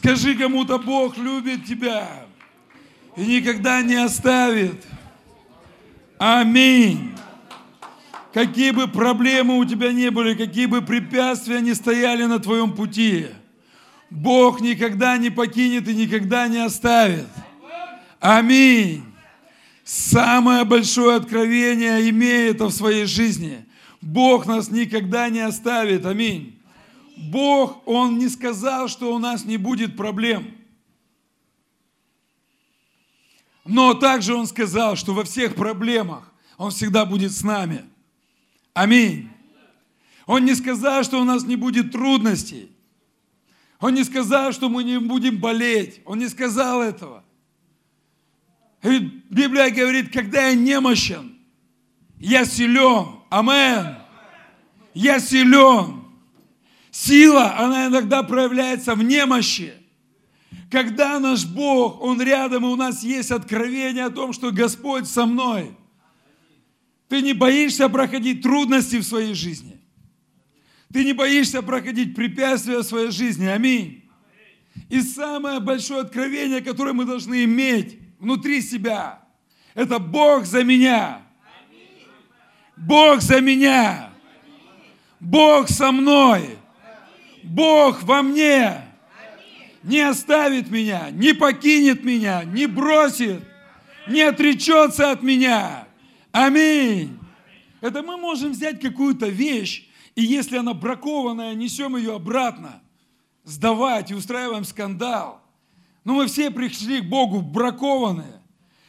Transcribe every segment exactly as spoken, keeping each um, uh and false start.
Скажи кому-то: Бог любит тебя и никогда не оставит. Аминь. Какие бы проблемы у тебя ни были, какие бы препятствия ни стояли на твоем пути, Бог никогда не покинет и никогда не оставит. Аминь. Самое большое откровение, имея это в своей жизни, Бог нас никогда не оставит. Аминь. Бог, Он не сказал, что у нас не будет проблем. Но также Он сказал, что во всех проблемах Он всегда будет с нами. Аминь. Он не сказал, что у нас не будет трудностей. Он не сказал, что мы не будем болеть. Он не сказал этого. Ведь Библия говорит: когда я немощен, я силен. Амен. Я силен. Сила, она иногда проявляется в немощи. Когда наш Бог, Он рядом, и у нас есть откровение о том, что Господь со мной. Ты не боишься проходить трудности в своей жизни. Ты не боишься проходить препятствия в своей жизни. Аминь. И самое большое откровение, которое мы должны иметь внутри себя, это: Бог за меня. Бог за меня. Бог со мной. Бог во мне. Не оставит меня, не покинет меня, не бросит, не отречется от меня. Аминь. Это мы можем взять какую-то вещь, и если она бракованная, несем ее обратно, сдавать и устраиваем скандал. Но мы все пришли к Богу бракованные.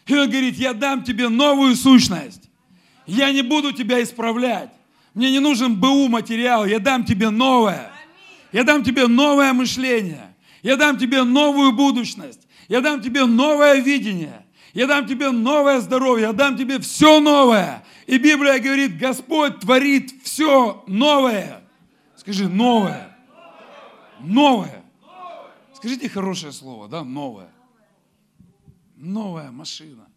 И Он говорит: я дам тебе новую сущность. Я не буду тебя исправлять. Мне не нужен БУ материал. Я дам тебе новое. Я дам тебе новое мышление. Я дам тебе новую будущность. Я дам тебе новое видение. Я дам тебе новое здоровье, я дам тебе все новое. И Библия говорит: Господь творит все новое. Скажи: новое. Новое. Скажите хорошее слово, да, новое. Новая машина,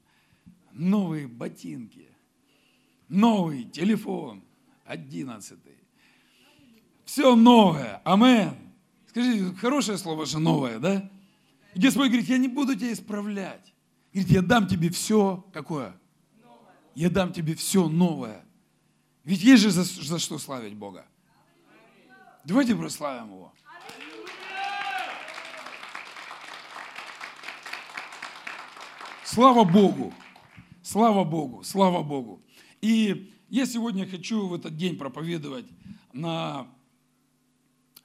новые ботинки, новый телефон, одиннадцатый. Все новое, амэн. Скажите, хорошее слово же новое, да? И Господь говорит: я не буду тебя исправлять. Говорит: я дам тебе все, какое? Новое. Я дам тебе все новое. Ведь есть же за, за что славить Бога. Аминь. Давайте прославим Его. Аминь. Слава Богу. Слава Богу. Слава Богу. И я сегодня хочу в этот день проповедовать на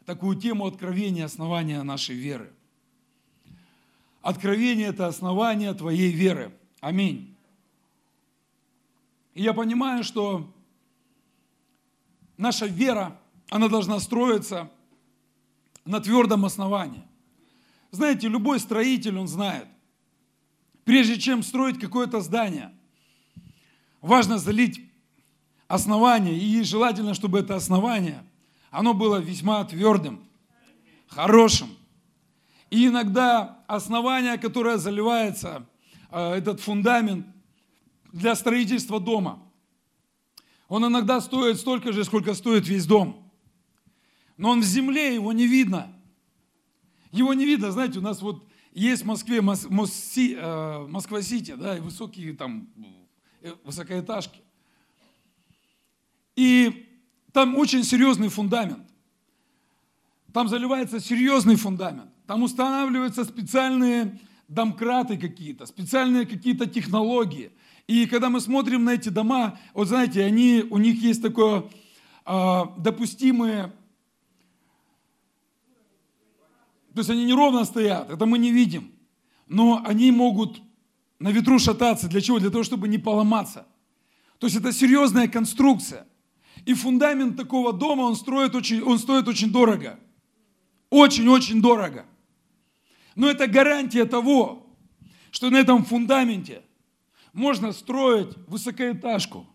такую тему: откровения, основания нашей веры. Откровение – это основание твоей веры. Аминь. И я понимаю, что наша вера, она должна строиться на твердом основании. Знаете, любой строитель, он знает, прежде чем строить какое-то здание, важно залить основание, и желательно, чтобы это основание, оно было весьма твердым, хорошим. И иногда основание, которое заливается, этот фундамент для строительства дома, он иногда стоит столько же, сколько стоит весь дом. Но он в земле, его не видно. Его не видно. Знаете, у нас вот есть в Москве Москва-Сити, да, и высокие там, высокоэтажки. И там очень серьезный фундамент. Там заливается серьезный фундамент. Там устанавливаются специальные домкраты какие-то, специальные какие-то технологии. И когда мы смотрим на эти дома, вот знаете, они, у них есть такое э, допустимое... То есть они неровно стоят, это мы не видим. Но они могут на ветру шататься. Для чего? Для того, чтобы не поломаться. То есть это серьезная конструкция. И фундамент такого дома, он, строит очень, он стоит очень дорого. Очень-очень дорого. Но это гарантия того, что на этом фундаменте можно строить высокоэтажку.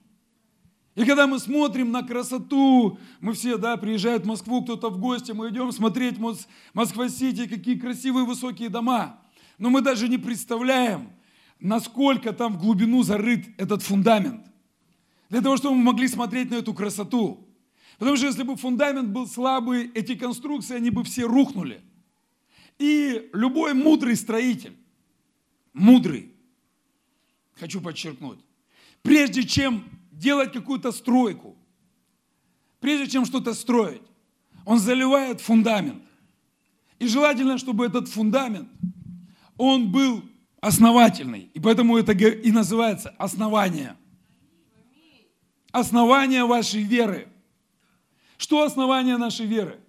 И когда мы смотрим на красоту, мы все, да, приезжают в Москву, кто-то в гости, мы идем смотреть Мос- Москва-Сити, какие красивые высокие дома. Но мы даже не представляем, насколько там в глубину зарыт этот фундамент. Для того, чтобы мы могли смотреть на эту красоту. Потому что если бы фундамент был слабый, эти конструкции, они бы все рухнули. И любой мудрый строитель, мудрый, хочу подчеркнуть, прежде чем делать какую-то стройку, прежде чем что-то строить, он заливает фундамент. И желательно, чтобы этот фундамент, он был основательный. И поэтому это и называется основание. Основание вашей веры. Что основание нашей веры?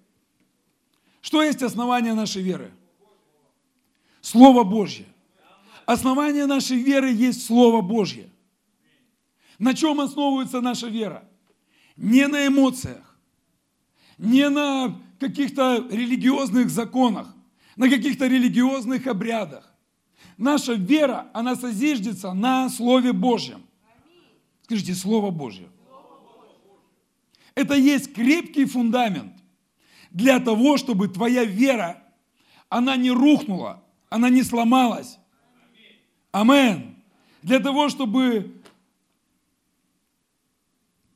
Что есть основание нашей веры? Слово Божье. Основание нашей веры есть Слово Божье. На чем основывается наша вера? Не на эмоциях, не на каких-то религиозных законах, на каких-то религиозных обрядах. Наша вера, она созиждется на Слове Божьем. Скажите, Слово Божье. Это есть крепкий фундамент для того, чтобы твоя вера, она не рухнула, она не сломалась. Аминь. Для того, чтобы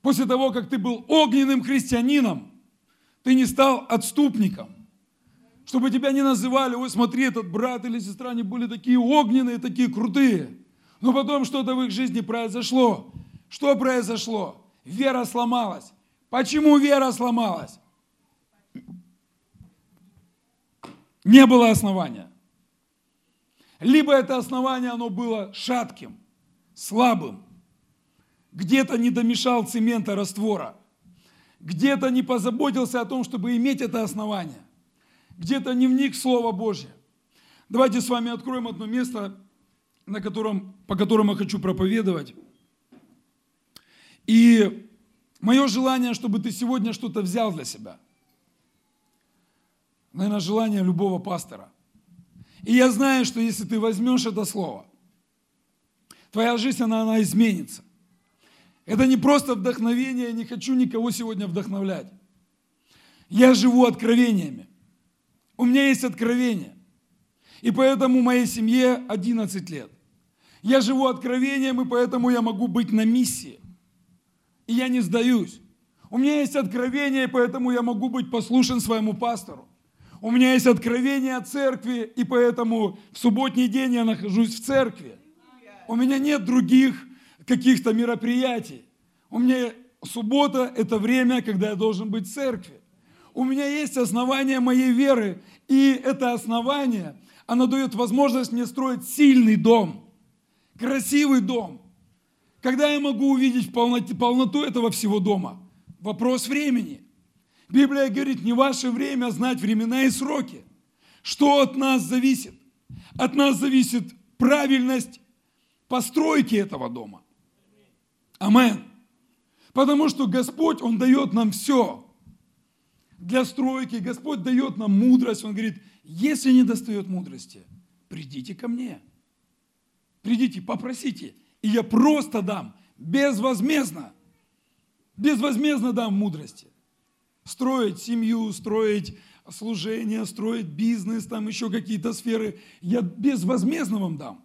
после того, как ты был огненным христианином, ты не стал отступником. Чтобы тебя не называли, ой, смотри, этот брат или сестра, они были такие огненные, такие крутые. Но потом что-то в их жизни произошло. Что произошло? Вера сломалась. Почему вера сломалась? Не было основания. Либо это основание, оно было шатким, слабым. Где-то не домешал цемента раствора. Где-то не позаботился о том, чтобы иметь это основание. Где-то не вник в Слово Божье. Давайте с вами откроем одно место, на котором, по которому я хочу проповедовать. И мое желание, чтобы ты сегодня что-то взял для себя. Наверное, желание любого пастора. И я знаю, что если ты возьмешь это слово, твоя жизнь, она, она изменится. Это не просто вдохновение, я не хочу никого сегодня вдохновлять. Я живу откровениями. У меня есть откровение. И поэтому моей семье одиннадцать лет. Я живу откровением, и поэтому я могу быть на миссии. И я не сдаюсь. У меня есть откровение, и поэтому я могу быть послушен своему пастору. У меня есть откровение о церкви, и поэтому в субботний день я нахожусь в церкви. У меня нет других каких-то мероприятий. У меня суббота – это время, когда я должен быть в церкви. У меня есть основание моей веры, и это основание, оно дает возможность мне строить сильный дом, красивый дом. Когда я могу увидеть полноту этого всего дома? Вопрос времени. Библия говорит, не ваше время знать времена и сроки. Что от нас зависит? От нас зависит правильность постройки этого дома. Аминь. Потому что Господь, Он дает нам все для стройки. Господь дает нам мудрость. Он говорит, если не достает мудрости, придите ко мне. Придите, попросите. И я просто дам, безвозмездно. Безвозмездно дам мудрости. Строить семью, строить служение, строить бизнес, там еще какие-то сферы. Я безвозмездно вам дам.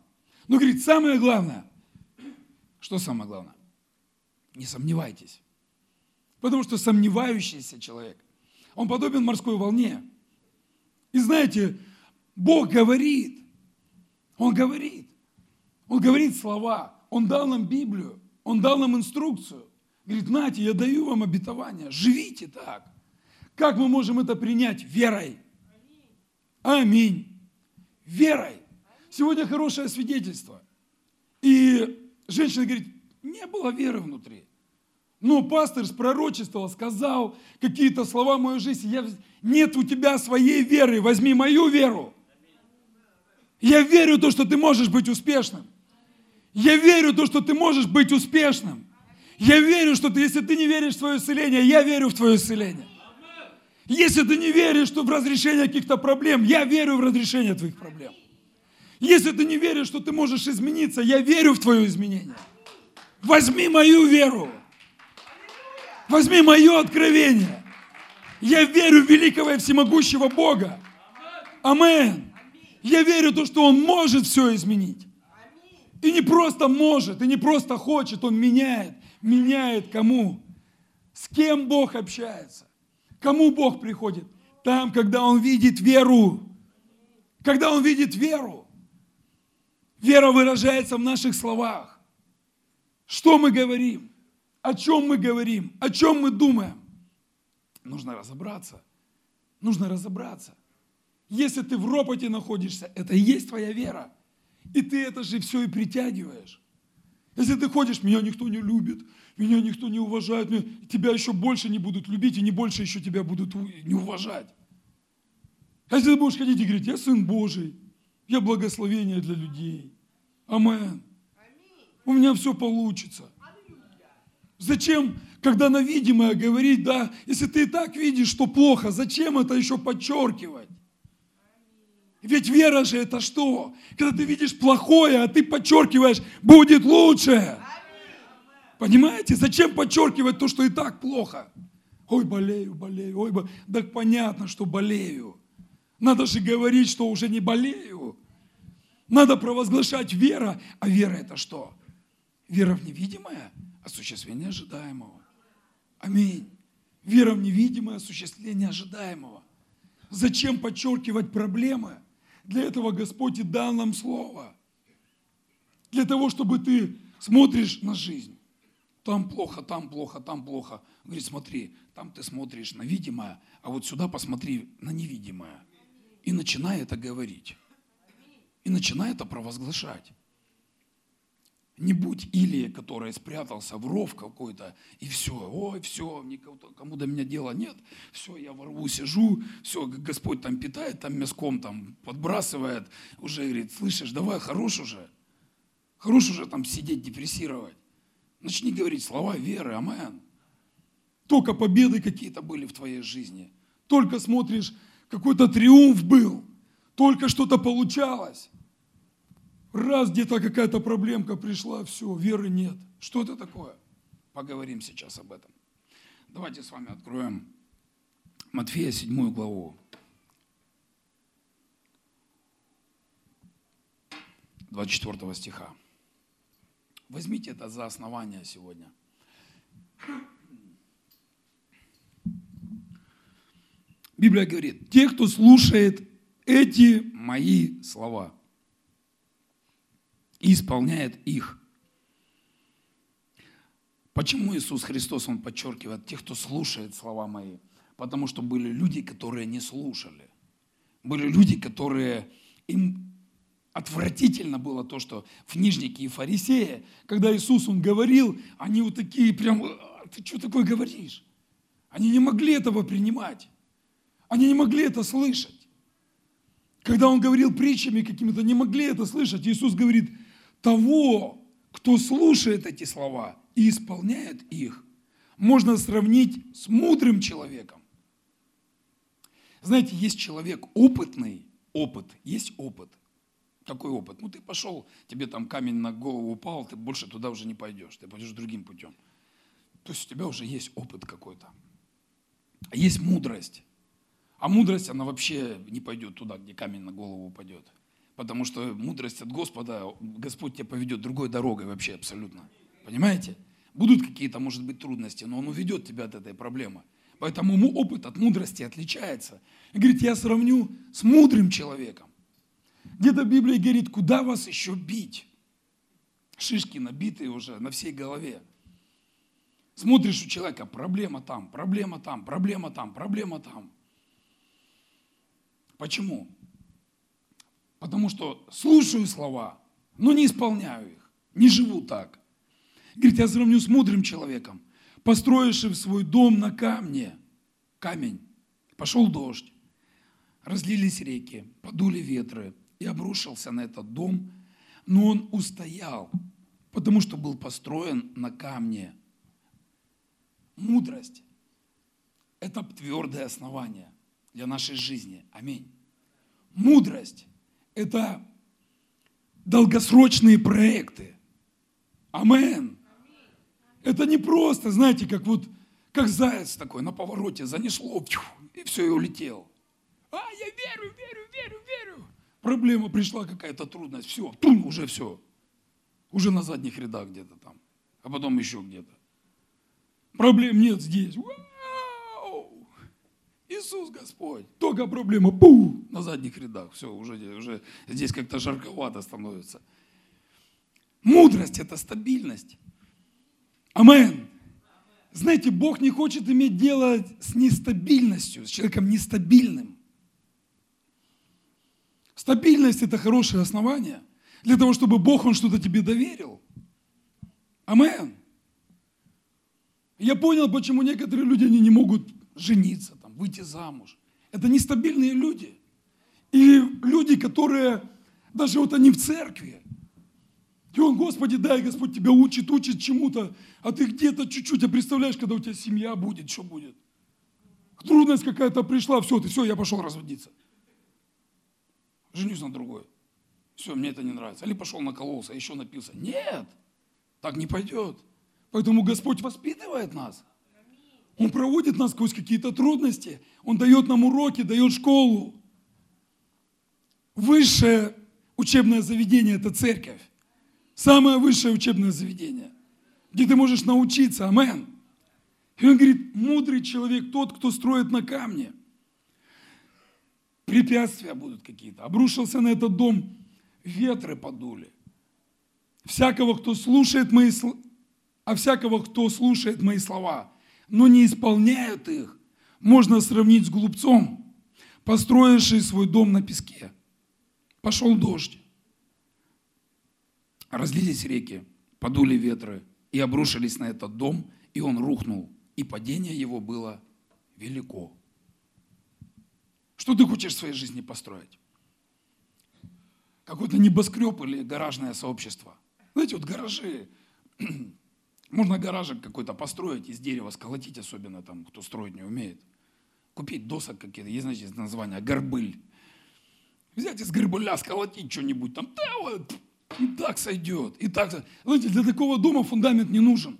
Но, говорит, самое главное, что самое главное? Не сомневайтесь. Потому что сомневающийся человек, он подобен морской волне. И знаете, Бог говорит, Он говорит, Он говорит слова, Он дал нам Библию, Он дал нам инструкцию. Говорит, нате, я даю вам обетование, живите так. Как мы можем это принять? Верой. Аминь. Верой. Сегодня хорошее свидетельство. И женщина говорит, не было веры внутри. Но пастор пророчествовал, сказал какие-то слова в мою жизнь. Я... Нет у тебя своей веры, возьми мою веру. Я верю в то, что ты можешь быть успешным. Я верю в то, что ты можешь быть успешным. Я верю, что ты, если ты не веришь в свое исцеление, я верю в твое исцеление. Если ты не веришь, что в разрешение каких-то проблем, я верю в разрешение твоих проблем. Если ты не веришь, что ты можешь измениться, я верю в твое изменение. Возьми мою веру. Возьми мое откровение. Я верю в великого и всемогущего Бога. Аминь. Я верю в то, что Он может все изменить. И не просто может, и не просто хочет, Он меняет. Меняет кому? С кем Бог общается? Кому Бог приходит? Там, когда Он видит веру. когда он видит веру. Вера выражается в наших словах. Что мы говорим? О чем мы говорим? О чем мы думаем? Нужно разобраться. Нужно разобраться. Если ты в ропоте находишься, это и есть твоя вера. И ты это же все и притягиваешь. Если ты ходишь, меня никто не любит, меня никто не уважает, меня, тебя еще больше не будут любить и не больше еще тебя будут не уважать. А если ты будешь ходить и говорить, я Сын Божий, я благословение для людей. Амен. У меня все получится. Зачем, когда на видимое говорить, да, если ты и так видишь, что плохо, зачем это еще подчеркивать? Ведь вера же это что? Когда ты видишь плохое, а ты подчеркиваешь, будет лучше. Понимаете? Зачем подчеркивать то, что и так плохо? Ой, болею, болею, ой, болею. Так понятно, что болею. Надо же говорить, что уже не болею. Надо провозглашать вера. А вера это что? Вера в невидимое, осуществление ожидаемого. Аминь. Вера в невидимое, осуществление ожидаемого. Зачем подчеркивать проблемы? Для этого Господь и дал нам Слово. Для того, чтобы ты смотришь на жизнь. Там плохо, там плохо, там плохо. Он говорит, смотри, там ты смотришь на видимое, а вот сюда посмотри на невидимое. И начинай это говорить. И начинай это провозглашать. Не будь Илия, который спрятался в ров какой-то, и все, ой, все, никого-то, кому до меня дела нет, все, я во рву сижу, все, Господь там питает, там мяском там подбрасывает, уже говорит, слышишь, давай, хорош уже, хорош уже там сидеть, депрессировать. Начни говорить слова веры, амен. Только победы какие-то были в твоей жизни, только смотришь, какой-то триумф был, только что-то получалось. Раз где-то какая-то проблемка пришла, все, веры нет. Что это такое? Поговорим сейчас об этом. Давайте с вами откроем Матфея седьмую главу. двадцать четвёртого стиха. Возьмите это за основание сегодня. Библия говорит, те, кто слушает эти мои слова, и исполняет их. Почему Иисус Христос, Он подчеркивает, тех, кто слушает слова мои? Потому что были люди, которые не слушали. Были люди, которые, им отвратительно было то, что книжники и фарисеи, когда Иисус, Он говорил, они вот такие прям, ты что такое говоришь? Они не могли этого принимать. Они не могли это слышать. Когда Он говорил притчами какими-то, не могли это слышать. Иисус говорит, того, кто слушает эти слова и исполняет их, можно сравнить с мудрым человеком. Знаете, есть человек опытный, опыт, есть опыт. Какой опыт? Ну ты пошел, тебе там камень на голову упал, ты больше туда уже не пойдешь, ты пойдешь другим путем. То есть у тебя уже есть опыт какой-то. А есть мудрость. А мудрость, она вообще не пойдет туда, где камень на голову упадет. Потому что мудрость от Господа, Господь тебя поведет другой дорогой вообще абсолютно. Понимаете? Будут какие-то, может быть, трудности, но Он уведет тебя от этой проблемы. Поэтому опыт от мудрости отличается. И говорит, я сравню с мудрым человеком. Где-то Библия говорит, куда вас еще бить? Шишки набитые уже на всей голове. Смотришь у человека, проблема там, проблема там, проблема там, проблема там. Почему? Потому что слушаю слова, но не исполняю их, не живу так. Говорит, я сравню с мудрым человеком, построившим свой дом на камне. Камень. Пошел дождь, разлились реки, подули ветры, и обрушился на этот дом, но он устоял, потому что был построен на камне. Мудрость – это твердое основание для нашей жизни. Аминь. Мудрость – это долгосрочные проекты. Амен. Это не просто, знаете, как вот, как заяц такой на повороте занесло, тьфу, и все, и улетел. А, я верю, верю, верю, верю. Проблема пришла, какая-то трудность, все, тум, уже все. Уже на задних рядах где-то там, а потом еще где-то. Проблем нет здесь. Вау! Иисус Господь. Только проблема, пух, на задних рядах. Все, уже, уже здесь как-то жарковато становится. Мудрость – это стабильность. Амин. Знаете, Бог не хочет иметь дело с нестабильностью, с человеком нестабильным. Стабильность – это хорошее основание для того, чтобы Бог, Он что-то тебе доверил. Амин. Я понял, почему некоторые люди они не могут жениться, там, выйти замуж. Это нестабильные люди. И люди, которые, даже вот они в церкви. И он, Господи, дай, Господь тебя учит, учит чему-то, а ты где-то чуть-чуть, а представляешь, когда у тебя семья будет, что будет? Трудность какая-то пришла, все, ты, все, я пошел разводиться. Женюсь на другой. Все, мне это не нравится. Или пошел накололся, еще напился. Нет, так не пойдет. Поэтому Господь воспитывает нас. Он проводит нас сквозь какие-то трудности. Он дает нам уроки, дает школу. Высшее учебное заведение – это церковь. Самое высшее учебное заведение, где ты можешь научиться. Амин. И он говорит, мудрый человек тот, кто строит на камне. Препятствия будут какие-то. Обрушился на этот дом, ветры подули. Всякого, кто слушает мои слова, а всякого, кто слушает мои слова, но не исполняет их, можно сравнить с глупцом, построивший свой дом на песке. Пошел дождь. Разлились реки, подули ветры и обрушились на этот дом, и он рухнул, и падение его было велико. Что ты хочешь в своей жизни построить? Какой-то небоскреб или гаражное сообщество? Знаете, вот гаражи, можно гаражик какой-то построить, из дерева сколотить, особенно там, кто строить не умеет. Купить досок какие-то, есть, значит, название, горбыль. Взять из горбыля, сколотить что-нибудь там, да, вот, и так сойдет, и так сойдет. Знаете, для такого дома фундамент не нужен.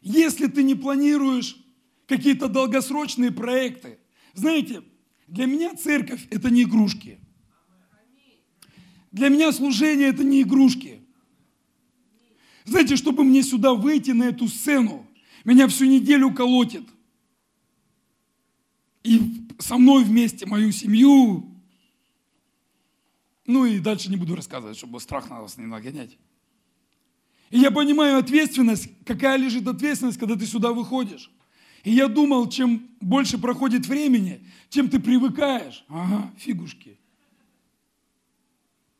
Если ты не планируешь какие-то долгосрочные проекты, знаете, для меня церковь – это не игрушки. Для меня служение – это не игрушки. Знаете, чтобы мне сюда выйти, на эту сцену, меня всю неделю колотит. И со мной вместе мою семью. Ну и дальше не буду рассказывать, чтобы страх на вас не нагонять. И я понимаю ответственность, какая лежит ответственность, когда ты сюда выходишь. И я думал, чем больше проходит времени, тем ты привыкаешь. Ага, фигушки.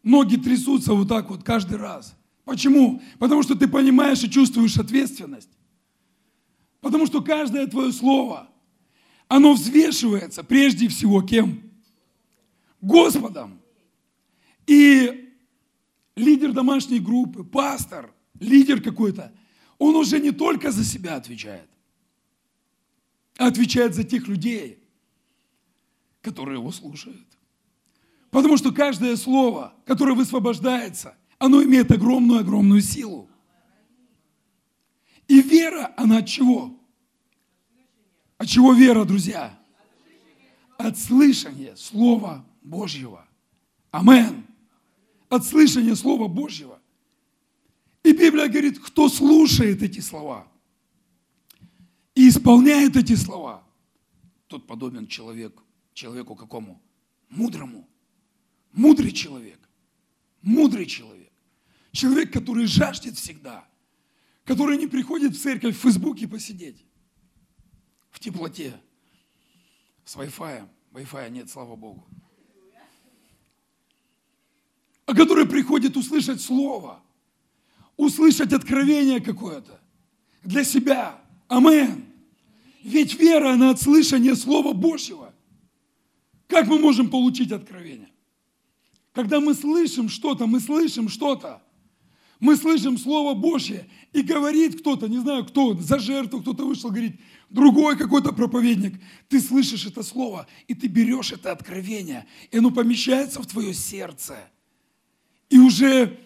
Ноги трясутся вот так вот каждый раз. Почему? Потому что ты понимаешь и чувствуешь ответственность. Потому что каждое твое слово, оно взвешивается прежде всего кем? Господом. И лидер домашней группы, пастор, лидер какой-то, он уже не только за себя отвечает, а отвечает за тех людей, которые его слушают. Потому что каждое слово, которое высвобождается, оно имеет огромную-огромную силу. И вера, она от чего? От чего вера, друзья? От слышания Слова Божьего. Амин. От слышания Слова Божьего. И Библия говорит, кто слушает эти слова и исполняет эти слова, тот подобен человек, человеку какому? Мудрому. Мудрый человек. Мудрый человек. Человек, который жаждет всегда, который не приходит в церковь в Фейсбуке посидеть, в теплоте, с Wi-Fi. Wi-Fi нет, слава Богу. А который приходит услышать слово, услышать откровение какое-то для себя. Амин. Ведь вера, она от слышания Слова Божьего. Как мы можем получить откровение? Когда мы слышим что-то, мы слышим что-то, мы слышим Слово Божье, и говорит кто-то, не знаю кто, за жертву кто-то вышел, говорит, другой какой-то проповедник, ты слышишь это слово, и ты берешь это откровение, и оно помещается в твое сердце. И уже,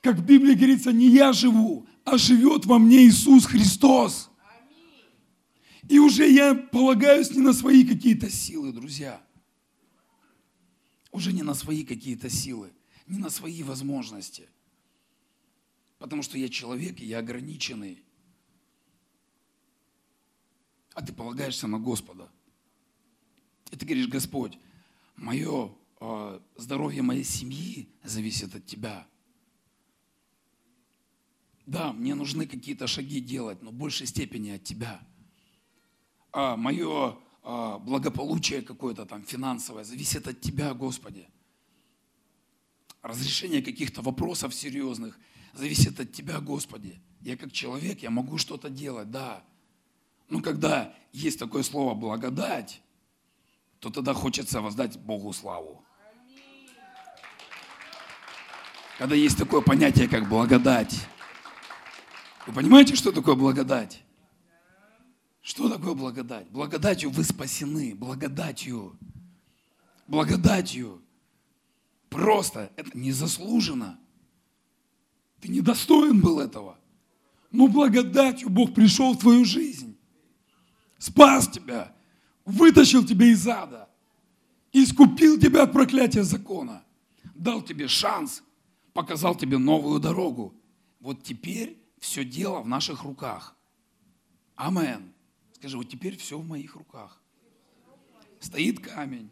как в Библии говорится, не я живу, а живет во мне Иисус Христос. И уже я полагаюсь не на свои какие-то силы, друзья. Уже не на свои какие-то силы, не на свои возможности. Потому что я человек, и я ограниченный. а ты полагаешься на Господа. И ты говоришь: Господь, мое э, здоровье моей семьи зависит от Тебя. Да, мне нужны какие-то шаги делать, но в большей степени от Тебя. А мое э, благополучие какое-то там финансовое зависит от Тебя, Господи. Разрешение каких-то вопросов серьезных зависит от Тебя, Господи. Я как человек, я могу что-то делать, да. Но когда есть такое слово «благодать», то тогда хочется воздать Богу славу. Когда есть такое понятие, как благодать. Вы понимаете, что такое благодать? Что такое благодать? Благодатью вы спасены, благодатью. Благодатью. Просто это незаслуженно. Ты недостоин был этого. Но благодатью Бог пришел в твою жизнь. Спас тебя. Вытащил тебя из ада. Искупил тебя от проклятия закона. Дал тебе шанс. Показал тебе новую дорогу. Вот теперь все дело в наших руках. Амен. Скажи: вот теперь все в моих руках. Стоит камень.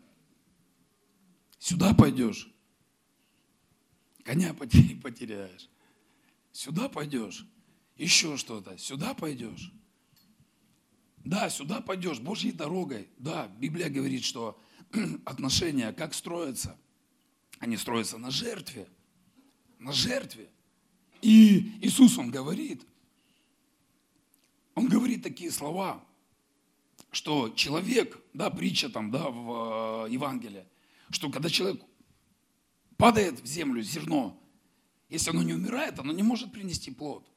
Сюда пойдешь. Коня потеряешь. Сюда пойдешь. Еще что-то. Сюда пойдешь. Да, сюда пойдешь, Божьей дорогой. Да, Библия говорит, что отношения как строятся? Они строятся на жертве. На жертве. И Иисус, Он говорит, Он говорит такие слова, что человек, да, притча там, да, в Евангелии, что когда человек падает в землю, зерно, если оно не умирает, оно не может принести плод.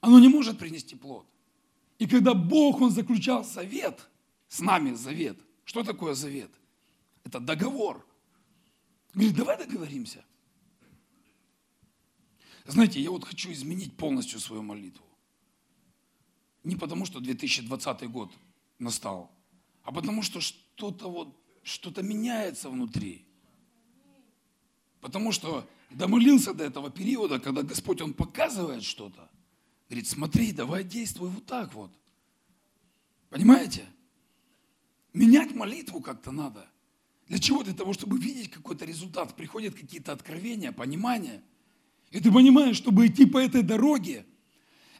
Оно не может принести плод. И когда Бог, Он заключал завет, с нами завет. Что такое завет? Это договор. Говорит: давай договоримся. Знаете, я вот хочу изменить полностью свою молитву. Не потому, что две тысячи двадцатый год настал, а потому, что что-то вот, что-то меняется внутри. Потому что домолился до этого периода, когда Господь, Он показывает что-то. Говорит: смотри, давай действуй вот так вот. Понимаете? Менять молитву как-то надо. Для чего? Для того, чтобы видеть какой-то результат. Приходят какие-то откровения, понимания. И ты понимаешь, чтобы идти по этой дороге,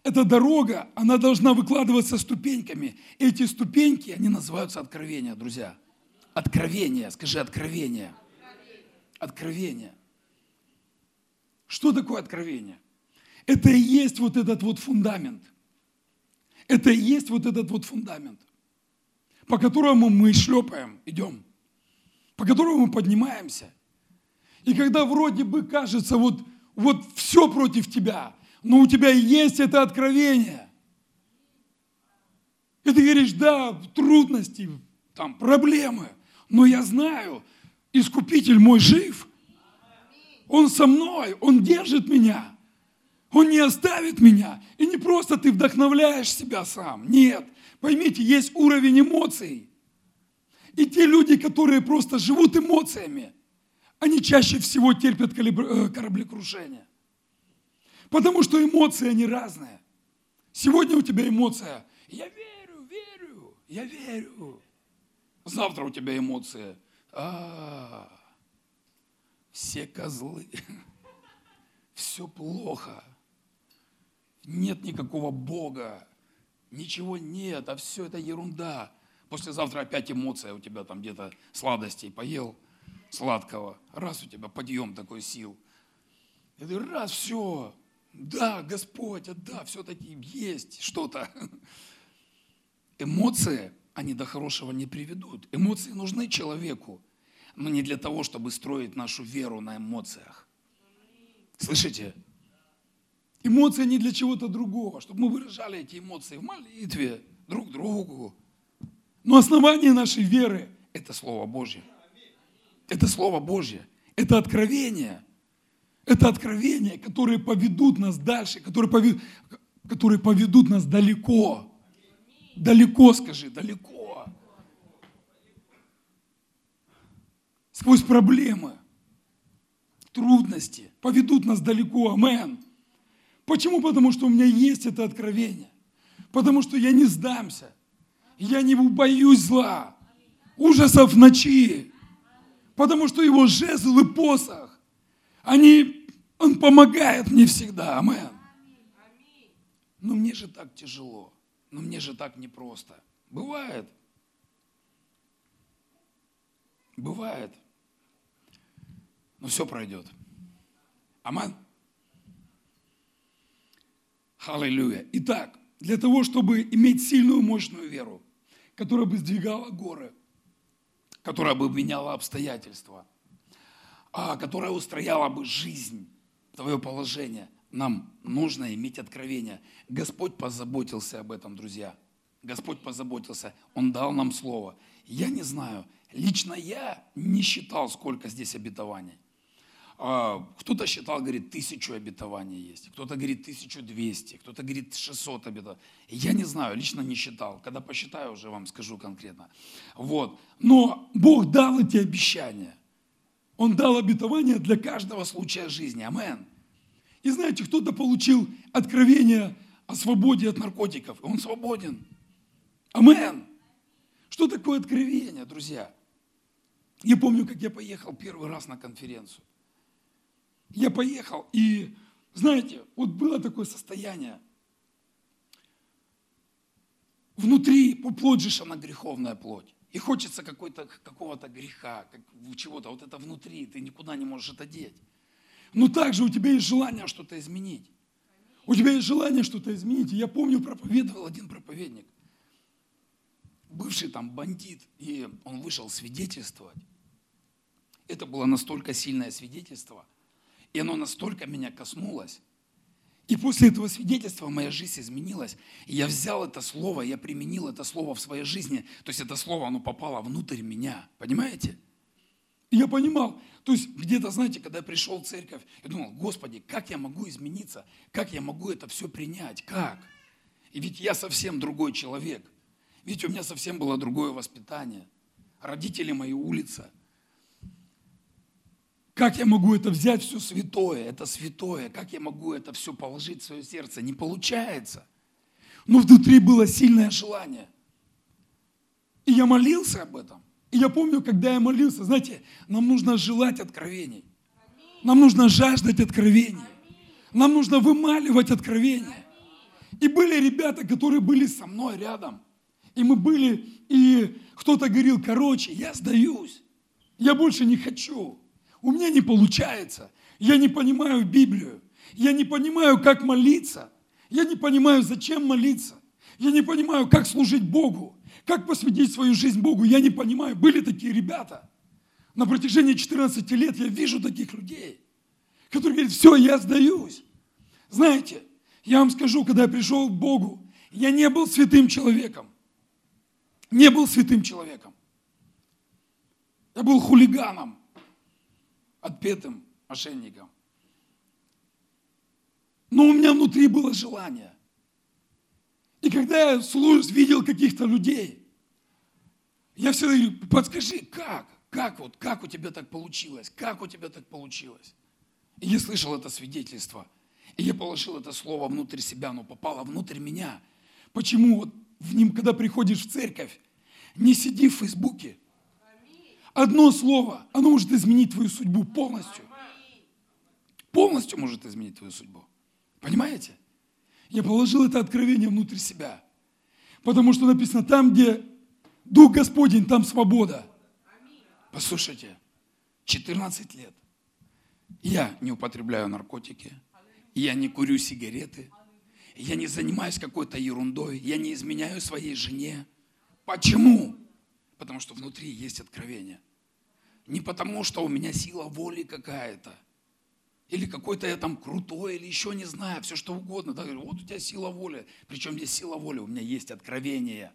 эта дорога, она должна выкладываться ступеньками. Эти ступеньки, они называются откровения, друзья. Откровение, скажи: откровение. Откровение. Что такое откровение? Это и есть вот этот вот фундамент. Это и есть вот этот вот фундамент, по которому мы шлепаем, идем, по которому мы поднимаемся. И когда вроде бы кажется, вот, вот все против тебя, но у тебя есть это откровение. И ты говоришь: да, трудности, там, проблемы, но я знаю, Искупитель мой жив. Он со мной, Он держит меня. Он не оставит меня. И не просто ты вдохновляешь себя сам. Нет. Поймите, есть уровень эмоций. И те люди, которые просто живут эмоциями, они чаще всего терпят кораблекрушение. Потому что эмоции, они разные. Сегодня у тебя эмоция: я верю, верю, я верю. Завтра у тебя эмоция: а, все козлы, все плохо. Нет никакого Бога, ничего нет, а все это ерунда. Послезавтра опять эмоция у тебя там где-то сладостей поел, сладкого. Раз у тебя подъем такой сил. И ты раз, все, да, Господь, да, все-таки есть что-то. Эмоции, они до хорошего не приведут. Эмоции нужны человеку, но не для того, чтобы строить нашу веру на эмоциях. Слышите? Эмоции не для чего-то другого, чтобы мы выражали эти эмоции в молитве, друг другу. Но основание нашей веры – это Слово Божье. Это Слово Божье. Это откровения. Это откровения, которые поведут нас дальше, которые поведут, которые поведут нас далеко. Далеко, скажи, далеко. Сквозь проблемы, трудности, поведут нас далеко. Амен. Почему? Потому что у меня есть это откровение. Потому что я не сдамся. я не боюсь зла, ужасов ночи, потому что его жезл и посох, они, он помогает мне всегда, амэн. Но мне же так тяжело, но мне же так непросто. Бывает, бывает, но все пройдет. Амэн. Аллилуйя. Итак, для того, чтобы иметь сильную, мощную веру, которая бы сдвигала горы, которая бы меняла обстоятельства, а которая устрояла бы жизнь, твое положение, нам нужно иметь откровение. Господь позаботился об этом, друзья. Господь позаботился. Он дал нам слово. Я не знаю, лично я не считал, сколько здесь обетований. Кто-то считал, говорит, тысячу обетований есть, кто-то говорит тысячу двести, кто-то говорит шестьсот обетований. Я не знаю, лично не считал. Когда посчитаю, уже вам скажу конкретно. Вот. Но Бог дал эти обещания. Он дал обетование для каждого случая жизни. Амин. И знаете, кто-то получил откровение о свободе от наркотиков. Он свободен. Амин. Что такое откровение, друзья? Я помню, как я поехал первый раз на конференцию. Я поехал, и, знаете, вот было такое состояние. Внутри плоть же, она греховная плоть. И хочется какой-то, какого-то греха, как, чего-то. Вот это внутри, ты никуда не можешь это деть. Но также у тебя есть желание что-то изменить. У тебя есть желание что-то изменить. И я помню, проповедовал один проповедник. Бывший там бандит, и он вышел свидетельствовать. Это было настолько сильное свидетельство, и оно настолько меня коснулось. И после этого свидетельства моя жизнь изменилась. И я взял это слово, я применил это слово в своей жизни. То есть это слово, оно попало внутрь меня. Понимаете? И я понимал. То есть где-то, знаете, когда я пришел в церковь, я думал, Господи, как я могу измениться? Как я могу это все принять? Как? И ведь я совсем другой человек. Ведь у меня совсем было другое воспитание. Родители мои, улица. Как я могу это взять, все святое, это святое, как я могу это все положить в свое сердце? Не получается. Но внутри было сильное желание. И я молился об этом. И я помню, когда я молился, знаете, нам нужно желать откровений. Нам нужно жаждать откровений. Нам нужно вымаливать откровения. И были ребята, которые были со мной рядом. И мы были, и кто-то говорил, короче, я сдаюсь, я больше не хочу. У меня не получается, я не понимаю Библию, я не понимаю, как молиться, я не понимаю, зачем молиться, я не понимаю, как служить Богу, как посвятить свою жизнь Богу, я не понимаю. Были такие ребята. На протяжении четырнадцати лет я вижу таких людей, которые говорят, все, я сдаюсь. Знаете, я вам скажу, когда я пришел к Богу, я не был святым человеком, не был святым человеком, я был хулиганом, отпетым мошенником. Но у меня внутри было желание. И когда я видел каких-то людей, я всегда говорю, подскажи, как? Как вот, как у тебя так получилось? Как у тебя так получилось? И я слышал это свидетельство. И я положил это слово внутрь себя, оно попало внутрь меня. Почему вот в нем, когда приходишь в церковь, не сиди в Фейсбуке, одно слово, оно может изменить твою судьбу полностью. Полностью может изменить твою судьбу. Понимаете? Я положил это откровение внутрь себя. Потому что написано, там, где Дух Господень, там свобода. Послушайте, четырнадцать лет. Я не употребляю наркотики. Я не курю сигареты. Я не занимаюсь какой-то ерундой. Я не изменяю своей жене. Почему? Потому что внутри есть откровение. Не потому, что у меня сила воли какая-то, или какой-то я там крутой, или еще не знаю, все что угодно. Да, говорю, вот у тебя сила воли. Причем здесь сила воли, у меня есть откровение.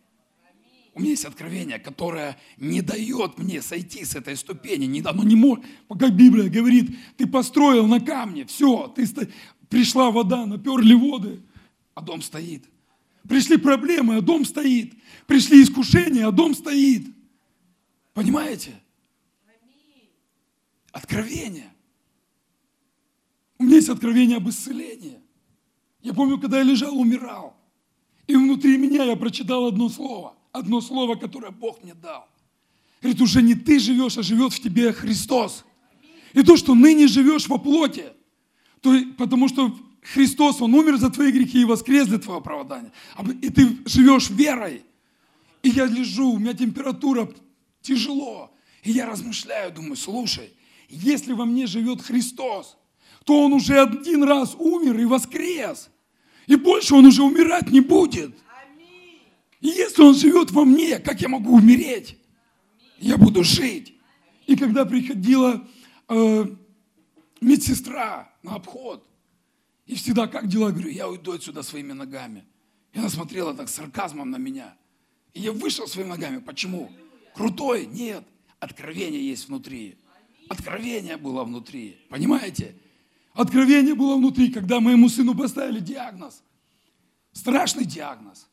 У меня есть откровение, которое не дает мне сойти с этой ступени. Не, оно не может. Пока Библия говорит, ты построил на камне, все, ты сто... пришла вода, наперли воды, а дом стоит. Пришли проблемы, а дом стоит. Пришли искушения, а дом стоит. Понимаете? Откровение. У меня есть откровение об исцелении. Я помню, когда я лежал, умирал. И внутри меня я прочитал одно слово. одно слово, которое Бог мне дал. Говорит, уже не ты живешь, а живет в тебе Христос. И то, что ныне живешь во плоти, то, потому что Христос, Он умер за твои грехи и воскрес для твоего оправдания. И ты живешь верой. И я лежу, у меня температура, тяжело. И я размышляю, думаю, слушай, если во мне живет Христос, то Он уже один раз умер и воскрес. И больше Он уже умирать не будет. И если Он живет во мне, как я могу умереть? Я буду жить. И когда приходила э, медсестра на обход, и всегда, как дела, говорю, я уйду отсюда своими ногами. И она смотрела так с сарказмом на меня. И я вышел своими ногами. Почему? Крутой? Нет. Откровение есть внутри. Откровение было внутри. Понимаете? Откровение было внутри, когда моему сыну поставили диагноз. Страшный диагноз.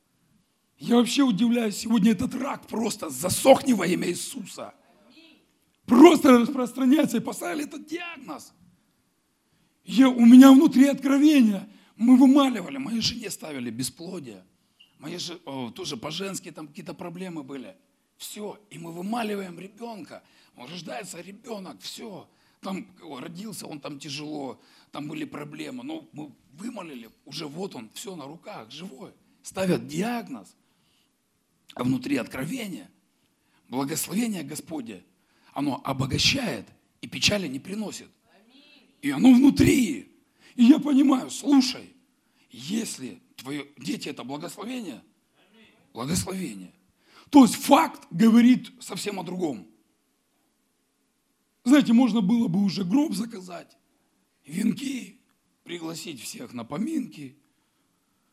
Я вообще удивляюсь, сегодня этот рак просто засохни во имя Иисуса. Просто распространяется, и поставили этот диагноз. Я, у меня внутри откровение. Мы вымаливали, моей жене ставили бесплодие. Моей же, о, тоже по-женски там какие-то проблемы были. Все, и мы вымаливаем ребенка. Он рождается ребенок, все. Там родился, он там тяжело, там были проблемы. Но мы вымолили, уже вот он, все на руках, живой. Ставят диагноз, а внутри откровение. Благословение Господне, оно обогащает и печали не приносит. И оно внутри. И я понимаю, слушай, если твои дети – это благословение, благословение. То есть факт говорит совсем о другом. Знаете, можно было бы уже гроб заказать, венки, пригласить всех на поминки,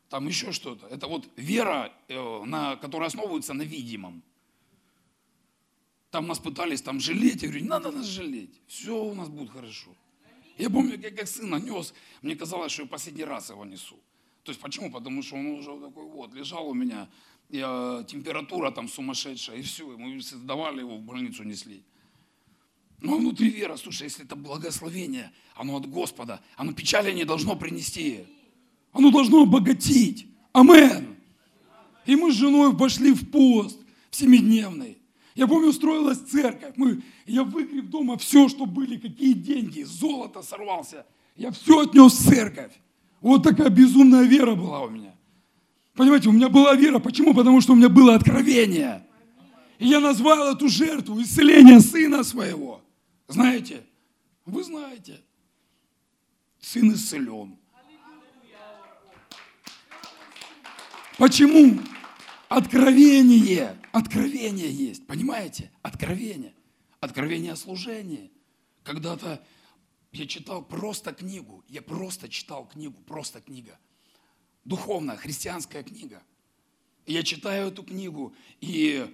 там еще что-то. Это вот вера, на, которая основывается на видимом. Там нас пытались там жалеть, я говорю, не надо нас жалеть, все у нас будет хорошо. Я помню, как я сына нес, мне казалось, что я последний раз его несу. То есть почему? Потому что он уже такой вот, лежал у меня, я, температура там сумасшедшая, и все, мы давали его, в больницу несли. Но внутри вера, слушай, если это благословение, оно от Господа, оно печали не должно принести, оно должно обогатить. Амен. И мы с женой вошли в пост в семидневный. Я помню, строилась церковь. Мы, я выгреб дома все, что были, какие деньги, золото сорвался. Я все отнес в церковь. Вот такая безумная вера была у меня. Понимаете, у меня была вера. Почему? Потому что у меня было откровение. И я назвал эту жертву исцеление сына своего. Знаете? Вы знаете. Сын исцелен. Почему? Откровение. Откровение есть. Понимаете? Откровение. Откровение о служении. Когда-то я читал просто книгу. Я просто читал книгу. Просто книга. Духовная, христианская книга. Я читаю эту книгу. И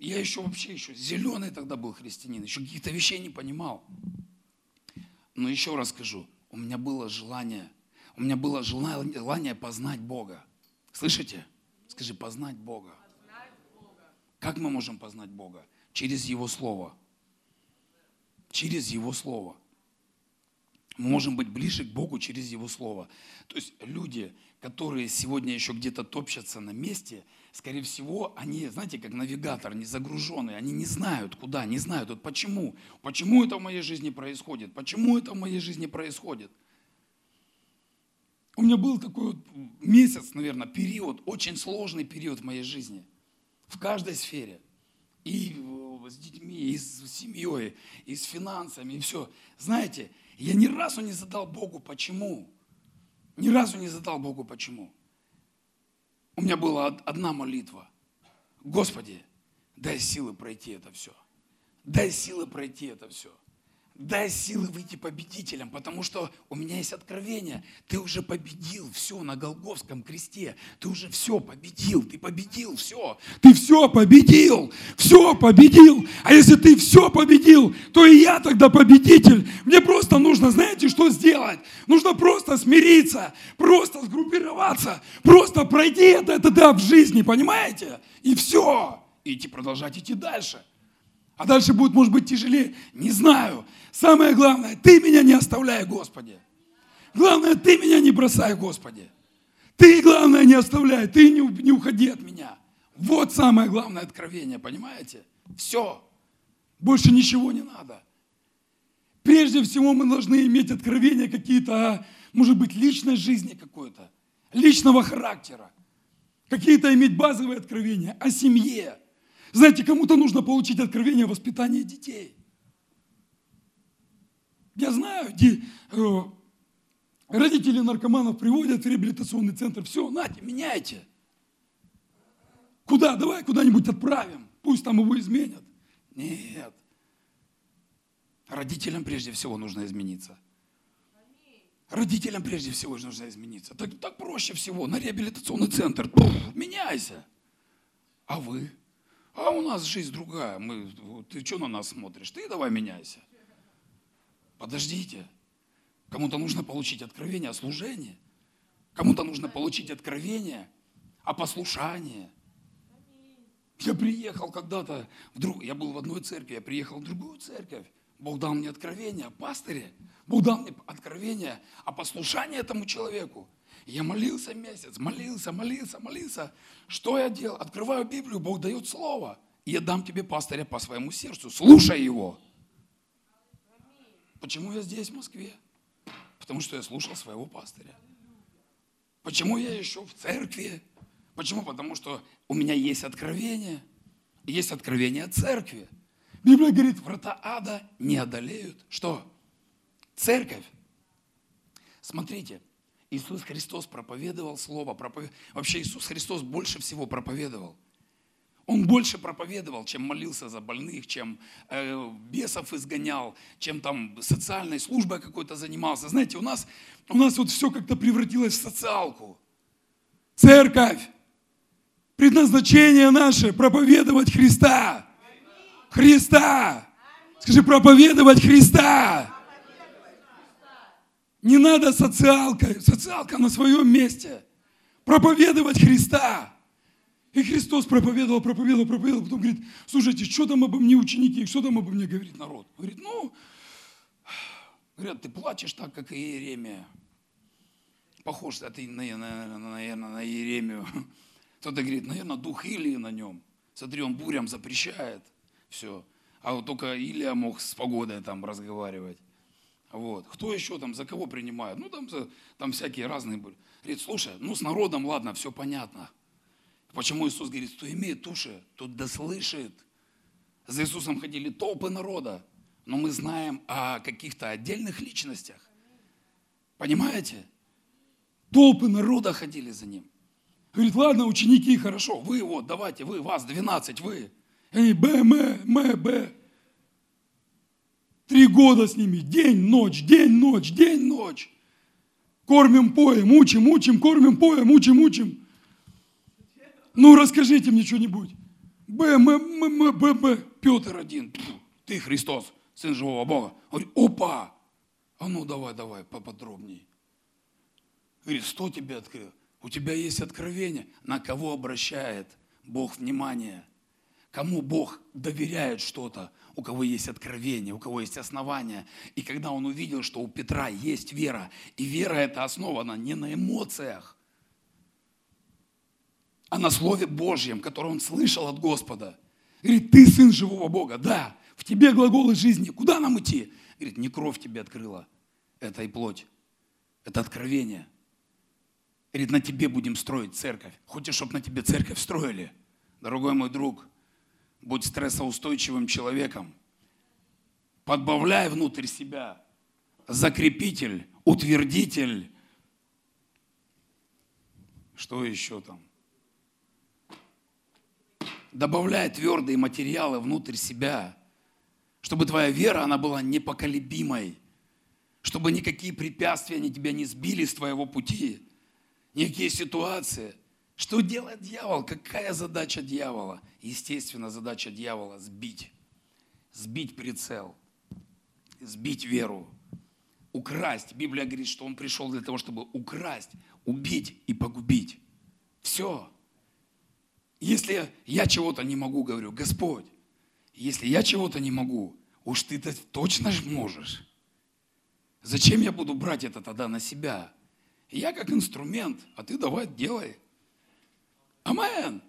я еще вообще еще зеленый тогда был христианин. Еще каких-то вещей не понимал. Но еще раз скажу. У меня было желание. У меня было желание познать Бога. Слышите? Скажи, познать Бога. Познать Бога. Как мы можем познать Бога? Через Его Слово. Через Его Слово. Мы можем быть ближе к Богу через Его Слово. То есть люди, которые сегодня еще где-то топчатся на месте, скорее всего, они, знаете, как навигатор, не загруженный, они не знают, куда, не знают, вот почему. Почему это в моей жизни происходит? Почему это в моей жизни происходит? У меня был такой месяц, наверное, период, очень сложный период в моей жизни. В каждой сфере. И с детьми, и с семьей, и с финансами, и все. Знаете, я ни разу не задал Богу почему. Ни разу не задал Богу почему. У меня была одна молитва. Господи, дай силы пройти это все. Дай силы пройти это все. Дай силы выйти победителем, потому что у меня есть откровение. Ты уже победил все на Голгофском кресте. Ты уже все победил. Ты победил все. Ты все победил. Все победил. А если ты все победил, то и я тогда победитель. Мне просто нужно, знаете, что сделать? Нужно просто смириться, просто сгруппироваться, просто пройти этот этап в жизни, понимаете? И все. И идти, продолжать идти дальше. А дальше будет, может быть, тяжелее. Не знаю. Самое главное, Ты меня не оставляй, Господи. Главное, Ты меня не бросай, Господи. Ты, главное, не оставляй. Ты не уходи от меня. Вот самое главное откровение, понимаете? Все. Больше ничего не надо. Прежде всего мы должны иметь откровения какие-то, может быть, личной жизни какой-то, личного характера. Какие-то иметь базовые откровения о семье. Знаете, кому-то нужно получить откровение о воспитании детей. Я знаю, где, э, родители наркоманов приводят в реабилитационный центр. Все, нате, меняйте. Куда? Давай куда-нибудь отправим. Пусть там его изменят. Нет. Родителям прежде всего нужно измениться. Родителям прежде всего нужно измениться. Так, так проще всего. На реабилитационный центр. Пуф, меняйся. А вы? А у нас жизнь другая. Мы, ты что на нас смотришь? Ты давай меняйся. Подождите. Кому-то нужно получить откровение о служении. Кому-то нужно получить откровение о послушании. Я приехал когда-то, вдруг, я был в одной церкви, я приехал в другую церковь. Бог дал мне откровение о пастыре, Бог дал мне откровение о послушании этому человеку. Я молился месяц, молился, молился, молился. Что я делал? Открываю Библию, Бог дает слово. Я дам тебе пастыря по своему сердцу, слушай его. Почему я здесь, в Москве? Потому что я слушал своего пастыря. Почему я еще в церкви? Почему? Потому что у меня есть откровение, есть откровение о церкви. Библия говорит, врата ада не одолеют. Что? Церковь. Смотрите, Иисус Христос проповедовал Слово. Проповед... Вообще Иисус Христос больше всего проповедовал. Он больше проповедовал, чем молился за больных, чем э, бесов изгонял, чем там социальной службой какой-то занимался. Знаете, у нас, у нас вот все как-то превратилось в социалку. Церковь. Предназначение наше – проповедовать Христа. Христа. Скажи, проповедовать Христа. Не надо социалкой. Социалка на своем месте. Проповедовать Христа. И Христос проповедовал, проповедовал, проповедовал. Потом говорит, слушайте, что там обо мне ученики, что там обо мне говорит народ? Говорит, ну, говорят, ты плачешь так, как и Иеремия. Похож, а ты, наверное, наверное, на Иеремию. Кто-то говорит, наверное, дух Илии на нем. Смотри, он бурям запрещает. Все. А вот только Илия мог с погодой там разговаривать. Вот. Кто еще там, за кого принимает? Ну, там, там всякие разные были. Говорит, слушай, ну с народом, ладно, все понятно. Почему Иисус говорит, кто имеет уши, тот да слышит. За Иисусом ходили толпы народа, но мы знаем о каких-то отдельных личностях. Понимаете? Толпы народа ходили за ним. Говорит, ладно, ученики, хорошо, вы вот, давайте, вы, вас двенадцать, вы. Эй, Б, М, М, Б. Три года с ними, день, ночь, день, ночь, день, ночь. Кормим, поем, учим, учим, кормим, поем, учим, учим. Ну, расскажите мне что-нибудь. Б, М, М, М, Б, Б. Петр один. Ты Христос, Сын живого Бога. Говорит, опа. А ну, давай, давай, поподробней. Говорит, что тебе открыл? У тебя есть откровение. На кого обращает Бог внимание? Кому Бог доверяет что-то, у кого есть откровение, у кого есть основания. И когда он увидел, что у Петра есть вера, и вера эта основана не на эмоциях, а на Слове Божьем, которое он слышал от Господа. Говорит, ты сын живого Бога, да, в тебе глаголы жизни, куда нам идти? Говорит, не кровь тебе открыла, это и плоть, это откровение. Говорит, на тебе будем строить церковь. Хочешь, чтобы на тебе церковь строили? Дорогой мой друг, будь стрессоустойчивым человеком. Подбавляй внутрь себя закрепитель, утвердитель. Что еще там? Добавляй твердые материалы внутрь себя, чтобы твоя вера, она была непоколебимой, чтобы никакие препятствия они тебя не сбили с твоего пути, никакие ситуации. Что делает дьявол? Какая задача дьявола? Естественно, задача дьявола – сбить. Сбить прицел, сбить веру, украсть. Библия говорит, что он пришел для того, чтобы украсть, убить и погубить. Все. Если я чего-то не могу, говорю, Господь, если я чего-то не могу, уж ты-то точно ж можешь. Зачем я буду брать это тогда на себя? Я как инструмент, а ты давай делай. Амен.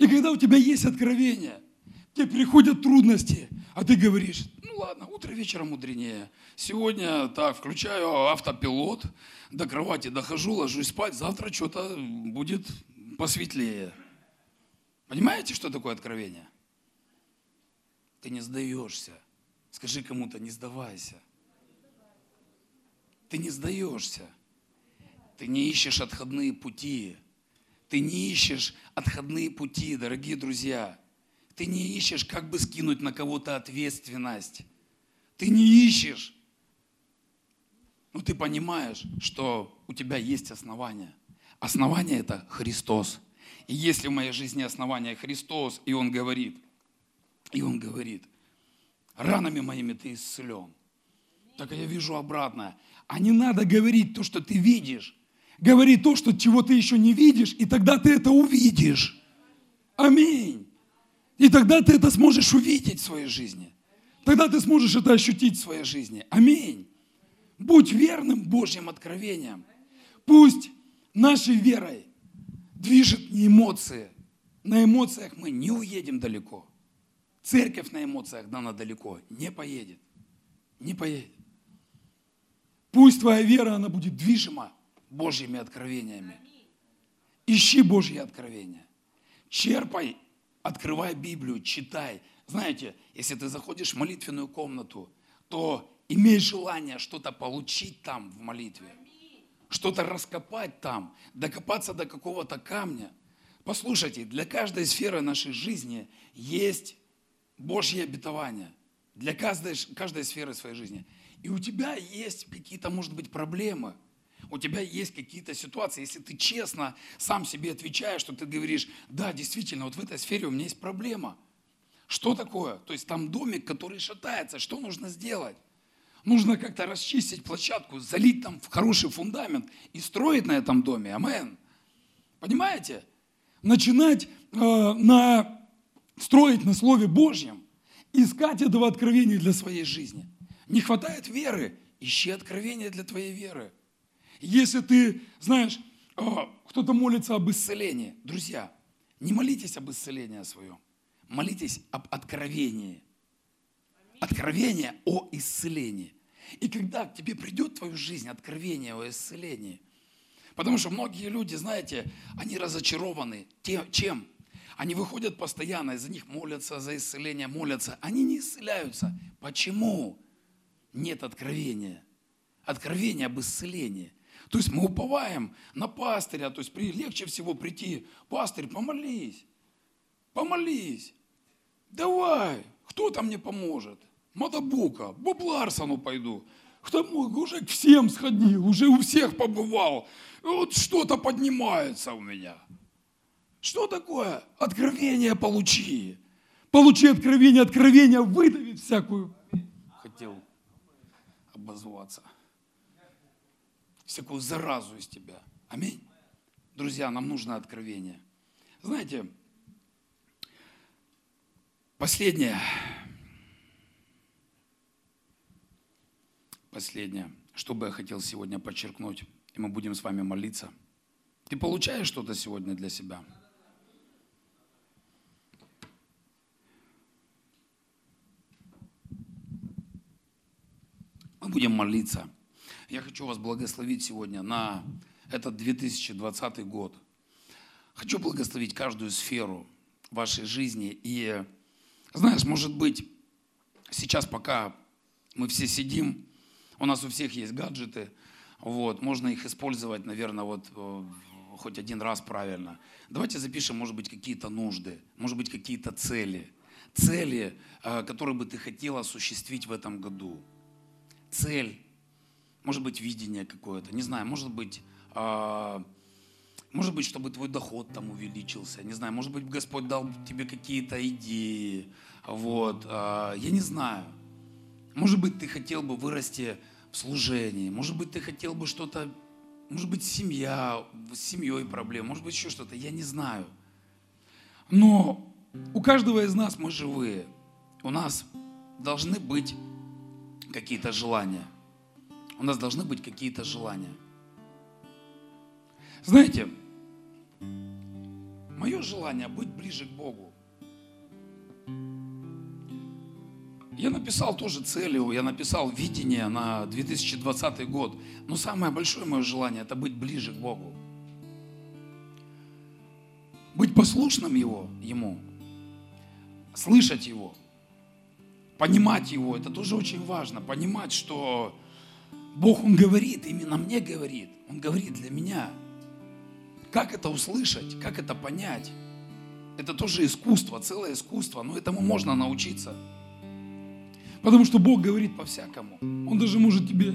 И когда у тебя есть откровение, тебе приходят трудности, а ты говоришь, ну ладно, утро вечером мудренее. Сегодня так, включаю автопилот, до кровати дохожу, ложусь спать, завтра что-то будет посветлее. Понимаете, что такое откровение? Ты не сдаешься. Скажи кому-то, не сдавайся. Ты не сдаешься. Ты не ищешь отходные пути. Ты не ищешь отходные пути, дорогие друзья. Ты не ищешь, как бы скинуть на кого-то ответственность. Ты не ищешь. Но ты понимаешь, что у тебя есть основания. Основание – это Христос. И если в моей жизни основание Христос, и Он говорит, и Он говорит, ранами моими ты исцелен. Так я вижу обратное. А не надо говорить то, что ты видишь. Говори то, что, чего ты еще не видишь, и тогда ты это увидишь. Аминь. И тогда ты это сможешь увидеть в своей жизни. Тогда ты сможешь это ощутить в своей жизни. Аминь. Будь верным Божьим откровением. Пусть нашей верой движет не эмоции. На эмоциях мы не уедем далеко. Церковь на эмоциях, да, она далеко не поедет. Не поедет. Пусть твоя вера, она будет движима Божьими откровениями. Ищи Божьи откровения. Черпай, открывай Библию, читай. Знаете, если ты заходишь в молитвенную комнату, то имей желание что-то получить там в молитве. Что-то раскопать там, докопаться до какого-то камня. Послушайте, для каждой сферы нашей жизни есть Божье обетование. Для каждой, каждой сферы своей жизни. И у тебя есть какие-то, может быть, проблемы. У тебя есть какие-то ситуации, если ты честно сам себе отвечаешь, что ты говоришь, да, действительно, вот в этой сфере у меня есть проблема. Что такое? То есть там домик, который шатается, что нужно сделать? Нужно как-то расчистить площадку, залить там в хороший фундамент и строить на этом доме. Амин. Понимаете? Начинать э, на, строить на Слове Божьем, искать этого откровения для своей жизни. Не хватает веры, ищи откровения для твоей веры. Если ты, знаешь, кто-то молится об исцелении. Друзья, не молитесь об исцелении своем. Молитесь об откровении. Откровение о исцелении. И когда к тебе придет в твою жизнь откровение о исцелении. Потому что многие люди, знаете, они разочарованы тем, чем? Они выходят постоянно, из-за них молятся, за исцеление молятся. Они не исцеляются. Почему? Нет откровения. Откровение об исцелении. То есть мы уповаем на пастыря, то есть легче всего прийти, пастырь, помолись, помолись, давай, кто там мне поможет? Матабука, Боб Ларсону пойду, кто уже к всем сходил, уже у всех побывал, вот что-то поднимается у меня. Что такое? Откровение получи, получи откровение, откровение выдавит всякую, хотел обозваться. Всякую заразу из тебя. Аминь. Друзья, нам нужно откровение. Знаете, последнее, последнее, что бы я хотел сегодня подчеркнуть, и мы будем с вами молиться. Ты получаешь что-то сегодня для себя? Мы будем молиться. Я хочу вас благословить сегодня на этот две тысячи двадцатый год. Хочу благословить каждую сферу вашей жизни. И, знаешь, может быть, сейчас пока мы все сидим, у нас у всех есть гаджеты, вот, можно их использовать, наверное, вот хоть один раз правильно. Давайте запишем, может быть, какие-то нужды, может быть, какие-то цели. Цели, которые бы ты хотел осуществить в этом году. Цель. Может быть, видение какое-то, не знаю, может быть, э, может быть, чтобы твой доход там увеличился, не знаю, может быть, Господь дал тебе какие-то идеи, вот, э, я не знаю. Может быть, ты хотел бы вырасти в служении, может быть, ты хотел бы что-то, может быть, семья, с семьей проблем, может быть, еще что-то, я не знаю. Но у каждого из нас мы живые, у нас должны быть какие-то желания. У нас должны быть какие-то желания. Знаете, мое желание быть ближе к Богу. Я написал тоже цели, я написал видение на две тысячи двадцатый год. Но самое большое мое желание – это быть ближе к Богу. Быть послушным его, Ему, слышать Его, понимать Его. Это тоже очень важно. Понимать, что Бог, Он говорит, именно мне говорит. Он говорит для меня. Как это услышать, как это понять? Это тоже искусство, целое искусство. Но этому можно научиться. Потому что Бог говорит по-всякому. Он даже может тебе,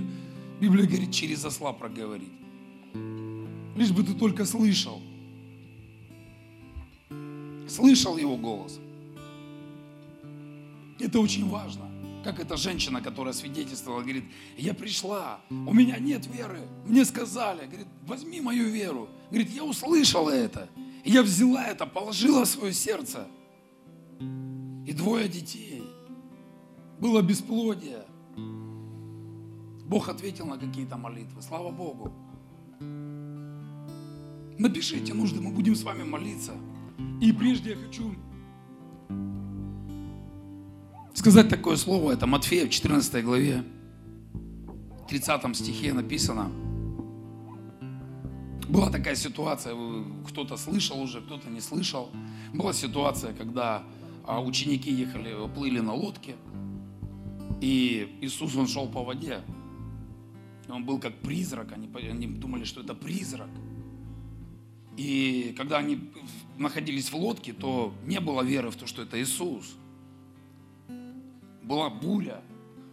Библия говорит, через осла проговорить. Лишь бы ты только слышал. Слышал Его голос. Это очень важно. Как эта женщина, которая свидетельствовала, говорит, я пришла, у меня нет веры. Мне сказали, говорит, возьми мою веру. Говорит, я услышала это. Я взяла это, положила в свое сердце. И двое детей. Было бесплодие. Бог ответил на какие-то молитвы. Слава Богу. Напишите нужды, мы будем с вами молиться. И прежде я хочу сказать такое слово. Это Матфея в четырнадцатой главе, тридцатом стихе написано. Была такая ситуация, кто-то слышал уже, кто-то не слышал. Была ситуация, когда ученики ехали, плыли на лодке. И Иисус, Он шел по воде. Он был как призрак. Они, они думали, что это призрак. И когда они находились в лодке, то не было веры в то, что это Иисус. Была буря.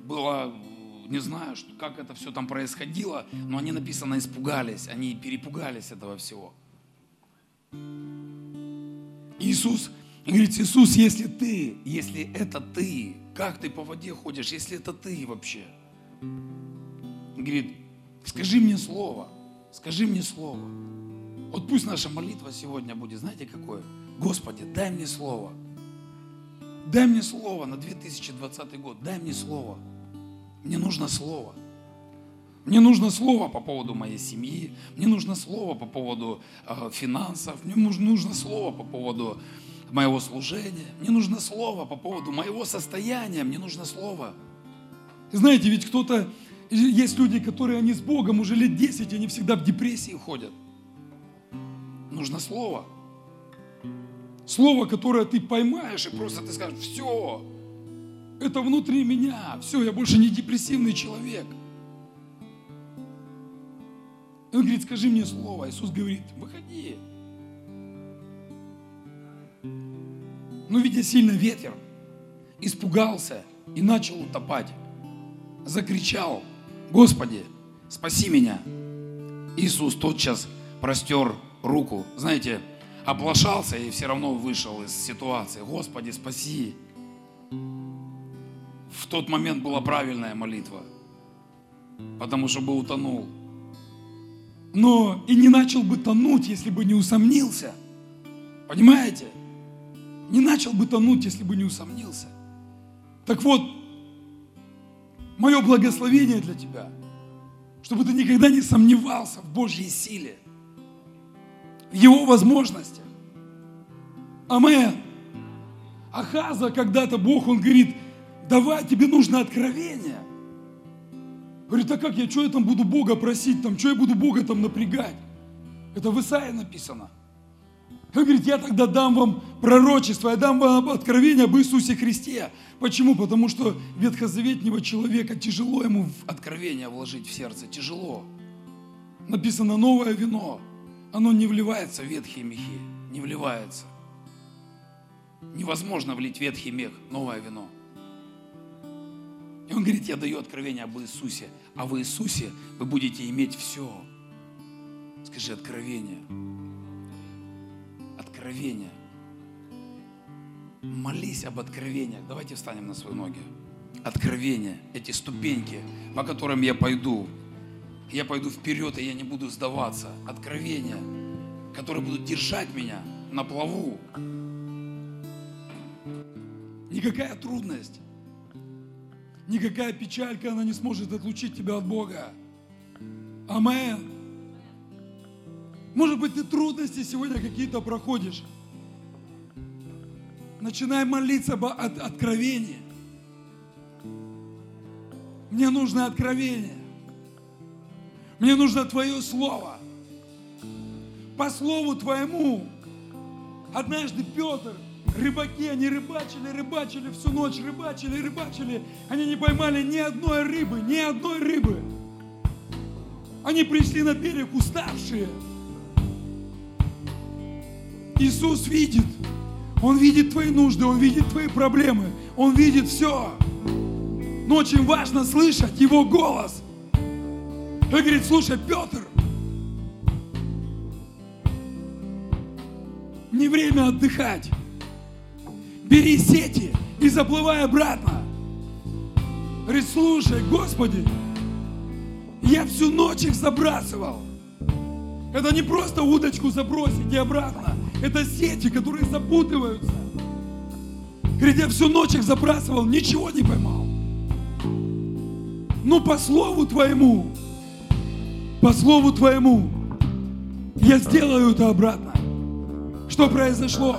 Была, не знаю, что, как это все там происходило, но они, написано, испугались. Они перепугались этого всего. Иисус, говорит, Иисус, если ты, если это ты, как ты по воде ходишь, если это ты вообще? Говорит, скажи мне слово, скажи мне слово. Вот пусть наша молитва сегодня будет, знаете, какое? Господи, дай мне слово. Дай мне слово на две тысячи двадцатый год, дай мне слово. Мне нужно слово. Мне нужно слово по поводу моей семьи, мне нужно слово по поводу э, финансов, мне нужно, нужно слово по поводу моего служения, мне нужно слово по поводу моего состояния, мне нужно слово. Знаете, ведь кто-то, есть люди, которые, они с Богом уже лет десять, они всегда в депрессии ходят. Нужно слово. Слово, которое ты поймаешь, и просто ты скажешь, все, это внутри меня, все, я больше не депрессивный человек. И он говорит, скажи мне слово. Иисус говорит, выходи. Но, видя сильный ветер, испугался и начал утопать. Закричал, Господи, спаси меня. Иисус тотчас простер руку. Знаете, оплошался и все равно вышел из ситуации. Господи, спаси. В тот момент была правильная молитва, потому что бы утонул. Но и не начал бы тонуть, если бы не усомнился. Понимаете? Не начал бы тонуть, если бы не усомнился. Так вот, мое благословение для тебя, чтобы ты никогда не сомневался в Божьей силе, в Его возможностях. Амен. Ахаза когда-то Бог, Он говорит, давай, тебе нужно откровение. Говорит, а как я, что я там буду Бога просить, там, что я буду Бога там напрягать? Это в Исаии написано. Он говорит, я тогда дам вам пророчество, я дам вам откровение об Иисусе Христе. Почему? Потому что ветхозаветнего человека тяжело ему откровение вложить в сердце, тяжело. Написано, новое вино, оно не вливается в ветхие мехи, не вливается. Невозможно влить в ветхий мех новое вино. И он говорит, я даю откровение об Иисусе, а в Иисусе вы будете иметь все. Скажи, откровение. Откровение. Молись об откровениях. Давайте встанем на свои ноги. Откровения, эти ступеньки, по которым я пойду. Я пойду вперед, и я не буду сдаваться. Откровения, которые будут держать меня на плаву. Никакая трудность, никакая печалька, она не сможет отлучить тебя от Бога. Аминь. Может быть, ты трудности сегодня какие-то проходишь. Начинай молиться об откровении. Мне нужно откровение. Мне нужно Твое Слово. По Слову Твоему. Однажды Петр, рыбаки, они рыбачили, рыбачили всю ночь, рыбачили, рыбачили. Они не поймали ни одной рыбы, ни одной рыбы. Они пришли на берег уставшие. Иисус видит. Он видит твои нужды, Он видит твои проблемы. Он видит все. Но очень важно слышать Его голос. Он говорит: слушай, Петр, не время отдыхать. Бери сети и заплывай обратно. Говорит: слушай, Господи, я всю ночь их забрасывал. Это не просто удочку забросить и обратно. Это сети, которые запутываются. Говорит: я всю ночь их забрасывал, ничего не поймал. Ну, по слову Твоему, по слову Твоему, я сделаю это обратно. Что произошло?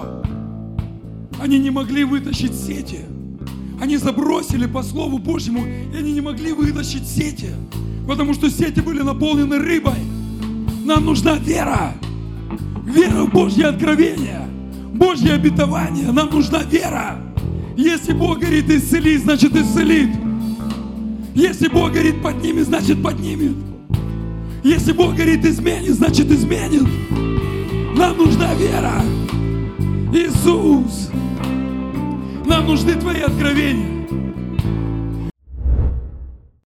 Они не могли вытащить сети. Они забросили по Слову Божьему, и они не могли вытащить сети, потому что сети были наполнены рыбой. Нам нужна вера. Вера в Божье откровение, Божье обетование. Нам нужна вера. Если Бог говорит исцели, значит исцелит. Если Бог говорит подними, значит поднимет. Если Бог говорит измени, значит изменит. Нам нужна вера, Иисус. Нам нужны Твои откровения.